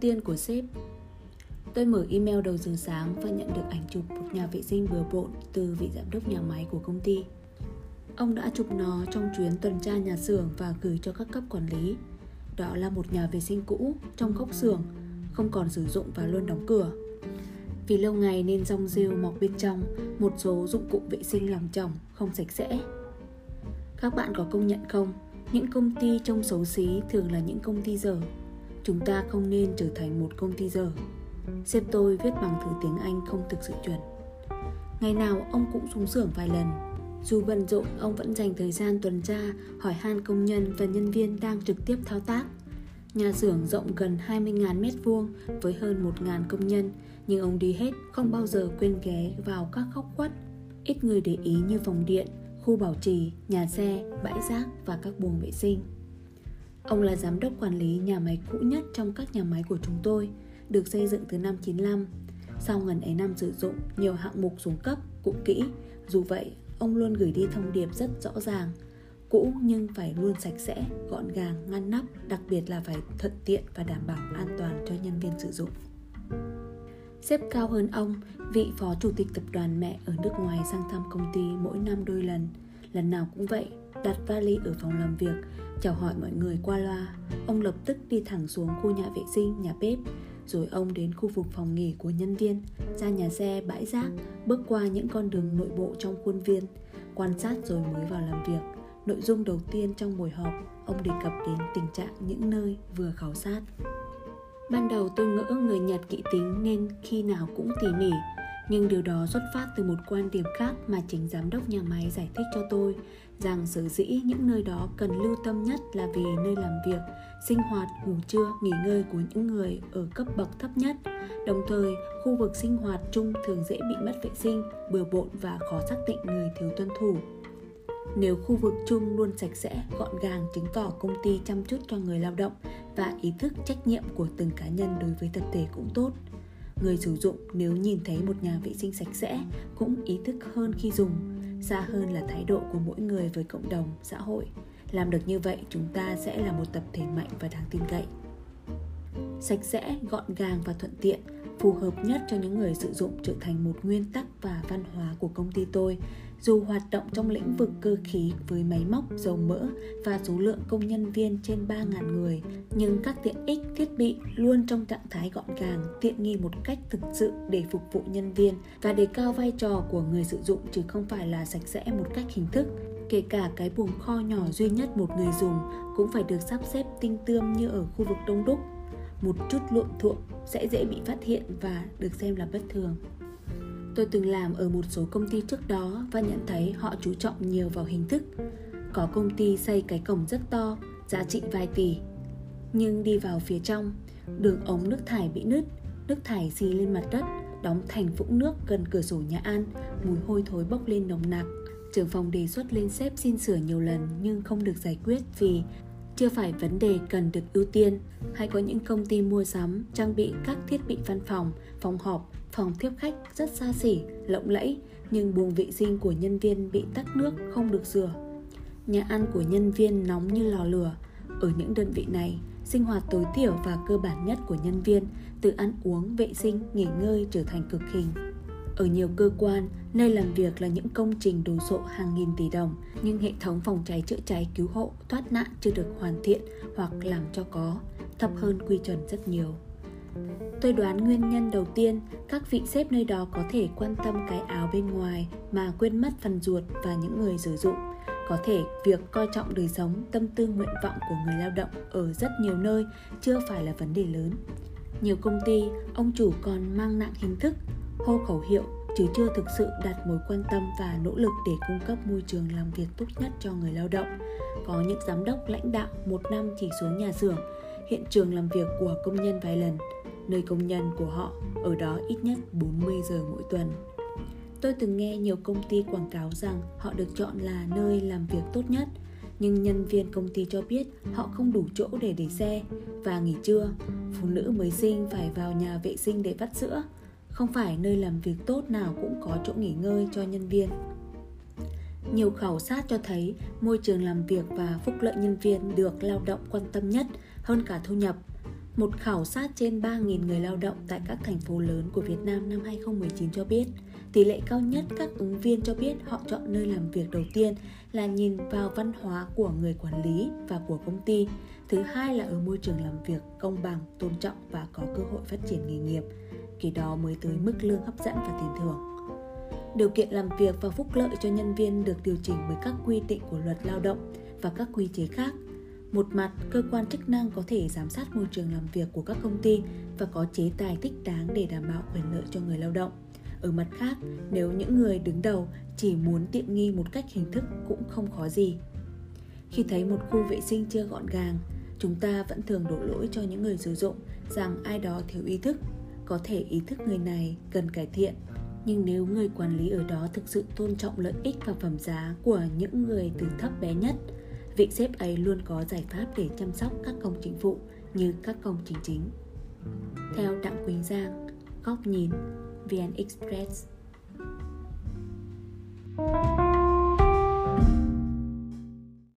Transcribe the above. tiên của sếp. Tôi mở email đầu giờ sáng và nhận được ảnh chụp một nhà vệ sinh bừa bộn từ vị giám đốc nhà máy của công ty. Ông đã chụp nó trong chuyến tuần tra nhà xưởng và gửi cho các cấp quản lý. Đó là một nhà vệ sinh cũ trong góc xưởng, không còn sử dụng và luôn đóng cửa. Vì lâu ngày nên rong rêu mọc bên trong, một số dụng cụ vệ sinh làm chỏng, không sạch sẽ. Các bạn có công nhận không? Những công ty trông xấu xí thường là những công ty dở. Chúng ta không nên trở thành một công ty dở. Sếp tôi viết bằng thứ tiếng Anh không thực sự chuẩn. Ngày nào ông cũng xuống xưởng vài lần. Dù bận rộn, ông vẫn dành thời gian tuần tra, hỏi han công nhân và nhân viên đang trực tiếp thao tác. Nhà xưởng rộng gần 20.000 m2 với hơn 1.000 công nhân, nhưng ông đi hết, không bao giờ quên ghé vào các góc khuất ít người để ý như phòng điện, khu bảo trì, nhà xe, bãi rác và các buồng vệ sinh. Ông là giám đốc quản lý nhà máy cũ nhất trong các nhà máy của chúng tôi, được xây dựng từ năm 95. Sau gần ấy năm sử dụng, nhiều hạng mục xuống cấp, cũ kỹ. Dù vậy, ông luôn gửi đi thông điệp rất rõ ràng: cũ nhưng phải luôn sạch sẽ, gọn gàng, ngăn nắp, đặc biệt là phải thuận tiện và đảm bảo an toàn cho nhân viên sử dụng. Sếp cao hơn ông, vị phó chủ tịch tập đoàn mẹ ở nước ngoài sang thăm công ty mỗi năm đôi lần. Lần nào cũng vậy, đặt vali ở phòng làm việc, chào hỏi mọi người qua loa. Ông lập tức đi thẳng xuống khu nhà vệ sinh, nhà bếp. Rồi ông đến khu vực phòng nghỉ của nhân viên, ra nhà xe, bãi rác, bước qua những con đường nội bộ trong khuôn viên, quan sát rồi mới vào làm việc. Nội dung đầu tiên trong buổi họp, ông đề cập đến tình trạng những nơi vừa khảo sát. Ban đầu tôi ngỡ người Nhật kỹ tính nên khi nào cũng tỉ mỉ, nhưng điều đó xuất phát từ một quan điểm khác mà chính giám đốc nhà máy giải thích cho tôi, rằng sở dĩ những nơi đó cần lưu tâm nhất là vì nơi làm việc, sinh hoạt, ngủ trưa, nghỉ ngơi của những người ở cấp bậc thấp nhất. Đồng thời, khu vực sinh hoạt chung thường dễ bị mất vệ sinh, bừa bộn và khó xác định người thiếu tuân thủ. Nếu khu vực chung luôn sạch sẽ, gọn gàng chứng tỏ công ty chăm chút cho người lao động và ý thức trách nhiệm của từng cá nhân đối với tập thể cũng tốt. Người sử dụng nếu nhìn thấy một nhà vệ sinh sạch sẽ cũng ý thức hơn khi dùng, xa hơn là thái độ của mỗi người với cộng đồng, xã hội. Làm được như vậy, chúng ta sẽ là một tập thể mạnh và đáng tin cậy. Sạch sẽ, gọn gàng và thuận tiện, phù hợp nhất cho những người sử dụng trở thành một nguyên tắc và văn hóa của công ty tôi, dù hoạt động trong lĩnh vực cơ khí với máy móc, dầu mỡ và số lượng công nhân viên trên 3.000 người, nhưng các tiện ích, thiết bị luôn trong trạng thái gọn gàng, tiện nghi một cách thực sự để phục vụ nhân viên và đề cao vai trò của người sử dụng chứ không phải là sạch sẽ một cách hình thức. Kể cả cái buồng kho nhỏ duy nhất một người dùng cũng phải được sắp xếp tinh tươm như ở khu vực đông đúc. Một chút luộm thuộm sẽ dễ bị phát hiện và được xem là bất thường. Tôi từng làm ở một số công ty trước đó và nhận thấy họ chú trọng nhiều vào hình thức. Có công ty xây cái cổng rất to, giá trị vài tỷ. Nhưng đi vào phía trong, đường ống nước thải bị nứt, nước thải xì lên mặt đất, đóng thành vũng nước gần cửa sổ nhà ăn, mùi hôi thối bốc lên nồng nặc. Trưởng phòng đề xuất lên sếp xin sửa nhiều lần nhưng không được giải quyết vì chưa phải vấn đề cần được ưu tiên. Hay có những công ty mua sắm, trang bị các thiết bị văn phòng, phòng họp, phòng tiếp khách rất xa xỉ, lộng lẫy, nhưng buồng vệ sinh của nhân viên bị tắc nước không được rửa. Nhà ăn của nhân viên nóng như lò lửa. Ở những đơn vị này, sinh hoạt tối thiểu và cơ bản nhất của nhân viên, từ ăn uống, vệ sinh, nghỉ ngơi trở thành cực hình. Ở nhiều cơ quan, nơi làm việc là những công trình đồ sộ hàng nghìn tỷ đồng, nhưng hệ thống phòng cháy chữa cháy, cứu hộ, thoát nạn chưa được hoàn thiện hoặc làm cho có, thấp hơn quy chuẩn rất nhiều. Tôi đoán nguyên nhân đầu tiên, các vị sếp nơi đó có thể quan tâm cái áo bên ngoài mà quên mất phần ruột và những người sử dụng. Có thể việc coi trọng đời sống, tâm tư nguyện vọng của người lao động ở rất nhiều nơi chưa phải là vấn đề lớn. Nhiều công ty, ông chủ còn mang nặng hình thức, hô khẩu hiệu chứ chưa thực sự đặt mối quan tâm và nỗ lực để cung cấp môi trường làm việc tốt nhất cho người lao động. Có những giám đốc lãnh đạo một năm chỉ xuống nhà xưởng, hiện trường làm việc của công nhân vài lần, nơi công nhân của họ ở đó ít nhất 40 giờ mỗi tuần. Tôi từng nghe nhiều công ty quảng cáo rằng họ được chọn là nơi làm việc tốt nhất, nhưng nhân viên công ty cho biết họ không đủ chỗ để xe và nghỉ trưa. Phụ nữ mới sinh phải vào nhà vệ sinh để vắt sữa. Không phải nơi làm việc tốt nào cũng có chỗ nghỉ ngơi cho nhân viên. Nhiều khảo sát cho thấy môi trường làm việc và phúc lợi nhân viên được lao động quan tâm nhất hơn cả thu nhập. Một khảo sát trên 3.000 người lao động tại các thành phố lớn của Việt Nam năm 2019 cho biết, tỷ lệ cao nhất các ứng viên cho biết họ chọn nơi làm việc đầu tiên là nhìn vào văn hóa của người quản lý và của công ty. Thứ hai là ở môi trường làm việc công bằng, tôn trọng và có cơ hội phát triển nghề nghiệp. Khi đó mới tới mức lương hấp dẫn và tiền thưởng. Điều kiện làm việc và phúc lợi cho nhân viên được điều chỉnh bởi các quy định của luật lao động và các quy chế khác. Một mặt, cơ quan chức năng có thể giám sát môi trường làm việc của các công ty và có chế tài thích đáng để đảm bảo quyền lợi cho người lao động. Ở mặt khác, nếu những người đứng đầu chỉ muốn tiện nghi một cách hình thức cũng không khó gì. Khi thấy một khu vệ sinh chưa gọn gàng, chúng ta vẫn thường đổ lỗi cho những người sử dụng rằng ai đó thiếu ý thức. Có thể ý thức người này cần cải thiện, nhưng nếu người quản lý ở đó thực sự tôn trọng lợi ích và phẩm giá của những người từ thấp bé nhất, vị sếp ấy luôn có giải pháp để chăm sóc các công trình phụ như các công trình chính. Theo Đặng Quỳnh Giang, Góc Nhìn, VN Express.